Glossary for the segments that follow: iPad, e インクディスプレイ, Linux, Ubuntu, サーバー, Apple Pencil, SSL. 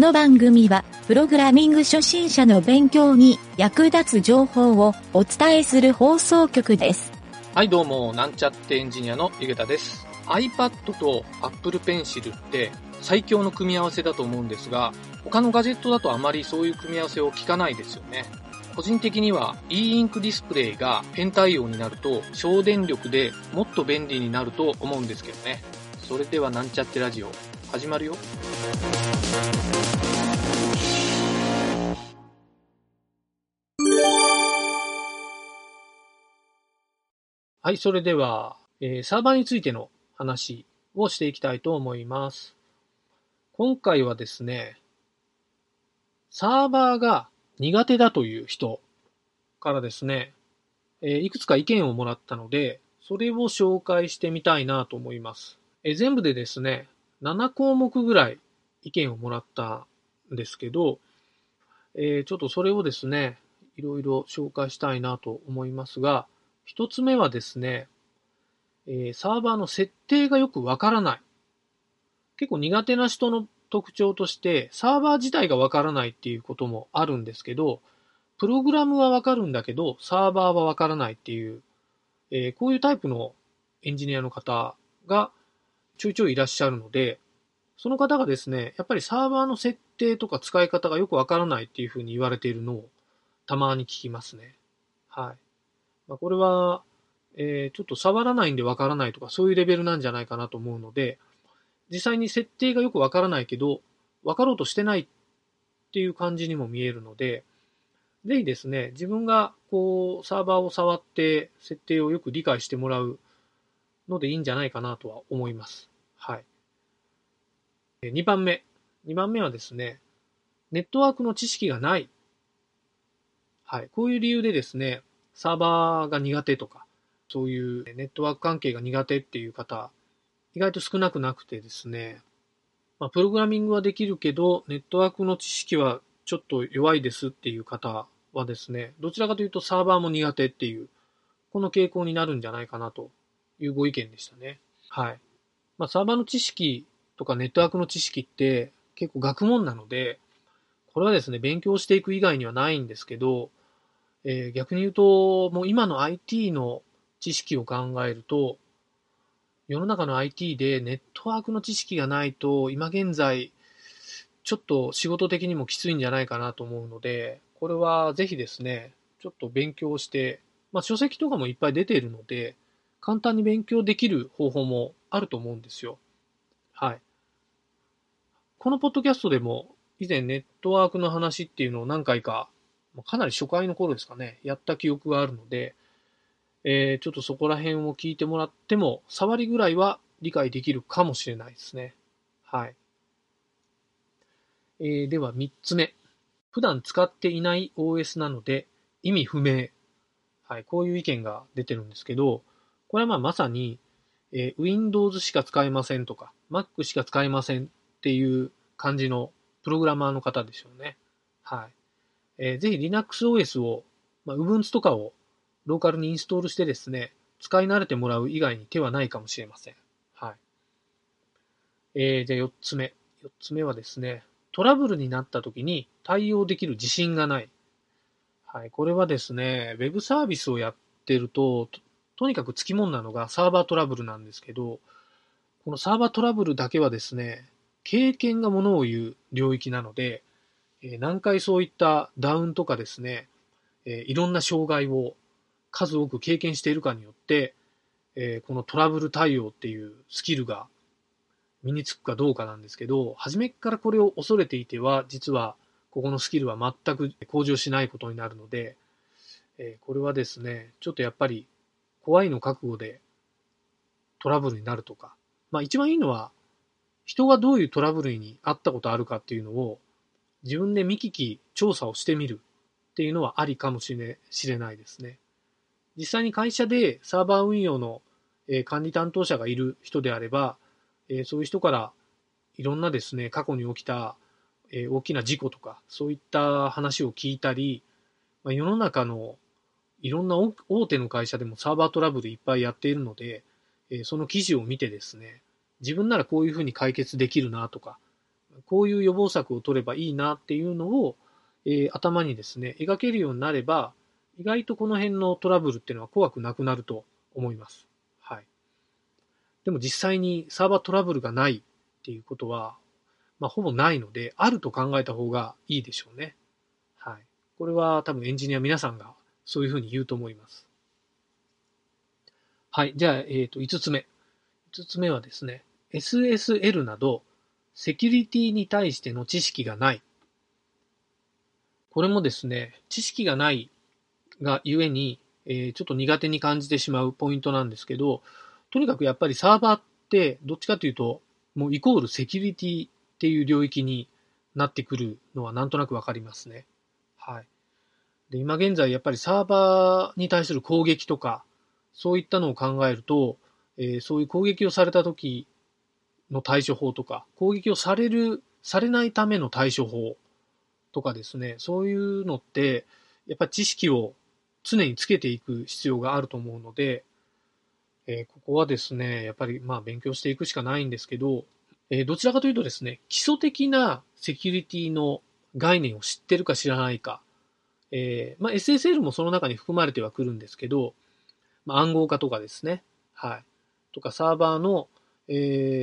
この番組はプログラミング初心者の勉強に役立つ情報をお伝えする放送局です。はい、どうもなんちゃってエンジニアのゆげたです。 iPad と Apple Pencil って最強の組み合わせだと思うんですが、他のガジェットだとあまりそういう組み合わせを聞かないですよね。個人的には e インクディスプレイがペン対応になると省電力でもっと便利になると思うんですけどね。それではなんちゃってラジオ始まるよ。はい、それでは、サーバーについての話をしていきたいと思います。今回はですね、サーバーが苦手だという人からですね、いくつか意見をもらったので、それを紹介してみたいなと思います。全部でですね、7項目ぐらい意見をもらったんですけど、ちょっとそれをですね、いろいろ紹介したいなと思いますが、一つ目はですね、サーバーの設定がよくわからない。結構苦手な人の特徴としてサーバー自体がわからないっていうこともあるんですけど、プログラムはわかるんだけどサーバーはわからないっていう、こういうタイプのエンジニアの方がちょいちょいいらっしゃるので、その方がですね、やっぱりサーバーの設定とか使い方がよくわからないっていうふうに言われているのをたまに聞きますね。はい。まあ、これは、ちょっと触らないんでわからないとかそういうレベルなんじゃないかなと思うので、実際に設定がよくわからないけど、わかろうとしてないっていう感じにも見えるので、ぜひですね、自分がこうサーバーを触って設定をよく理解してもらうのでいいんじゃないかなとは思います。はい。2番目はですね、ネットワークの知識がない。はい。こういう理由でですね、サーバーが苦手とか、そういうネットワーク関係が苦手っていう方、意外と少なくなくてですね、まあ、プログラミングはできるけど、ネットワークの知識はちょっと弱いですっていう方はですね、どちらかというとサーバーも苦手っていう、この傾向になるんじゃないかなというご意見でしたね。はい。まあ、サーバーの知識とかネットワークの知識って結構学問なので、これはですね、勉強していく以外にはないんですけど、逆に言うと、もう今の IT の知識を考えると、世の中の IT でネットワークの知識がないと、今現在、ちょっと仕事的にもきついんじゃないかなと思うので、これはぜひですね、ちょっと勉強して、まあ、書籍とかもいっぱい出ているので、簡単に勉強できる方法もあると思うんですよ。はい。このポッドキャストでも以前ネットワークの話っていうのを何回か、かなり初回の頃ですかね、やった記憶があるので、ちょっとそこら辺を聞いてもらっても、触りぐらいは理解できるかもしれないですね。はい。では3つ目。普段使っていない OS なので意味不明。はい、こういう意見が出てるんですけど、これはまあまさに、Windows しか使えませんとか Mac しか使えませんっていう感じのプログラマーの方ですよね。はい。ぜひ LinuxOS を、Ubuntu とかをローカルにインストールしてですね、使い慣れてもらう以外に手はないかもしれません。はい。じゃあ4つ目。4つ目はですね、トラブルになった時に対応できる自信がない。はい。これはですね、Web サービスをやってると、とにかくつきもんなのがサーバートラブルなんですけど、このサーバートラブルだけはですね、経験がものを言う領域なので、何回そういったダウンとかですね、いろんな障害を数多く経験しているかによって、このトラブル対応っていうスキルが身につくかどうかなんですけど、初めからこれを恐れていては、実はここのスキルは全く向上しないことになるので、これはですね、ちょっとやっぱり怖いの覚悟でトラブルになるとか、まあ一番いいのは人がどういうトラブルに遭ったことあるかっていうのを自分で見聞き調査をしてみるっていうのはありかもしれないですね。実際に会社でサーバー運用の管理担当者がいる人であれば、そういう人からいろんなですね、過去に起きた大きな事故とかそういった話を聞いたり、世の中のいろんな大手の会社でもサーバートラブルいっぱいやっているので、その記事を見てですね、自分ならこういうふうに解決できるなとか、こういう予防策を取ればいいなっていうのを、頭にですね、描けるようになれば、意外とこの辺のトラブルっていうのは怖くなくなると思います。はい。でも実際にサーバートラブルがないっていうことは、まあ、ほぼないので、あると考えた方がいいでしょうね。はい。これは多分エンジニア皆さんがそういうふうに言うと思います。はい。じゃあ、5つ目。5つ目はですね、SSL などセキュリティに対しての知識がない。これもですね、知識がないがゆえに、ちょっと苦手に感じてしまうポイントなんですけど、とにかくやっぱりサーバーってどっちかというと、もうイコールセキュリティっていう領域になってくるのはなんとなくわかりますね。はい。で、今現在やっぱりサーバーに対する攻撃とか、そういったのを考えると、そういう攻撃をされた時の対処法とか、攻撃をされないための対処法とかですね、そういうのって、やっぱり知識を常につけていく必要があると思うので、ここはですね、やっぱりまあ勉強していくしかないんですけど、どちらかというとですね、基礎的なセキュリティの概念を知ってるか知らないか、まあ SSL もその中に含まれてはくるんですけど、まあ、暗号化とかですね、はい。とかサーバーの、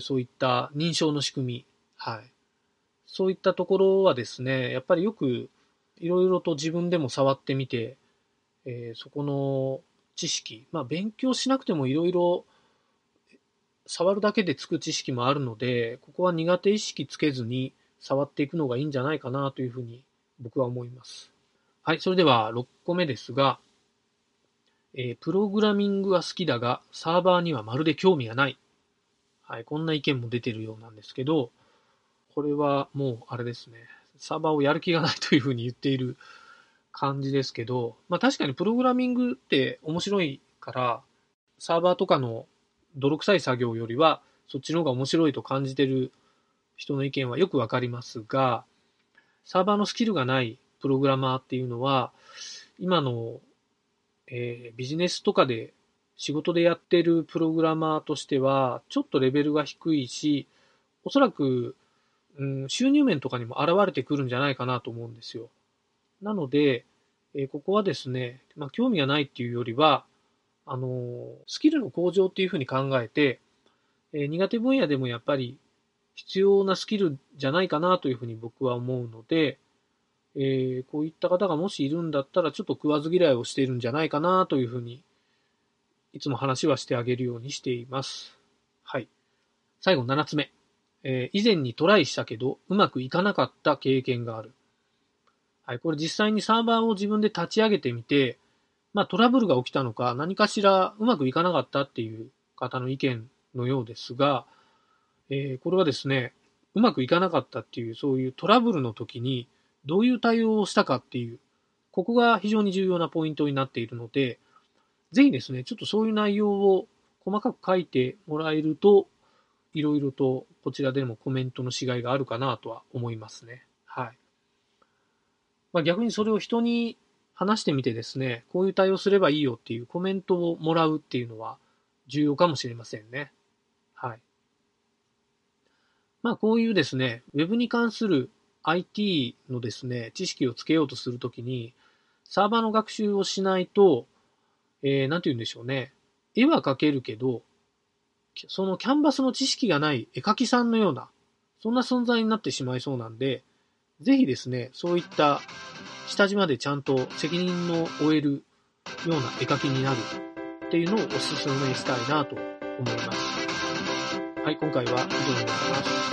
そういった認証の仕組み、はい、そういったところはですね、やっぱりよくいろいろと自分でも触ってみて、そこの知識、まあ、勉強しなくてもいろいろ触るだけでつく知識もあるので、ここは苦手意識つけずに触っていくのがいいんじゃないかなというふうに僕は思います。はい、それでは6個目ですが、プログラミングは好きだが、サーバーにはまるで興味がない。はい、こんな意見も出てるようなんですけど、これはもうあれですね、サーバーをやる気がないというふうに言っている感じですけど、まあ確かにプログラミングって面白いから、サーバーとかの泥臭い作業よりは、そっちの方が面白いと感じてる人の意見はよくわかりますが、サーバーのスキルがないプログラマーっていうのは、今のビジネスとかで仕事でやってるプログラマーとしてはちょっとレベルが低いし、おそらく、収入面とかにも現れてくるんじゃないかなと思うんですよ。なので、ここはですね、まあ、興味がないっていうよりはスキルの向上っていうふうに考えて、苦手分野でもやっぱり必要なスキルじゃないかなというふうに僕は思うので、こういった方がもしいるんだったらちょっと食わず嫌いをしているんじゃないかなというふうにいつも話はしてあげるようにしています。はい。最後7つ目。以前にトライしたけどうまくいかなかった経験がある。はい。これ実際にサーバーを自分で立ち上げてみて、まあトラブルが起きたのか何かしらうまくいかなかったっていう方の意見のようですが、これはですね、うまくいかなかったっていうそういうトラブルの時にどういう対応をしたかっていう、ここが非常に重要なポイントになっているので、ぜひですね、ちょっとそういう内容を細かく書いてもらえると、いろいろとこちらでもコメントのしがいがあるかなとは思いますね。はい。まあ、逆にそれを人に話してみてですね、こういう対応すればいいよっていうコメントをもらうっていうのは重要かもしれませんね。はい。まあ、こういうですね、Web に関するIT のですね、知識をつけようとするときに、サーバーの学習をしないと、なんて言うんでしょうね。絵は描けるけど、そのキャンバスの知識がない絵描きさんのような、そんな存在になってしまいそうなんで、ぜひですね、そういった下地までちゃんと責任を負えるような絵描きになるっていうのをお勧めしたいなと思います。はい、今回は以上になります。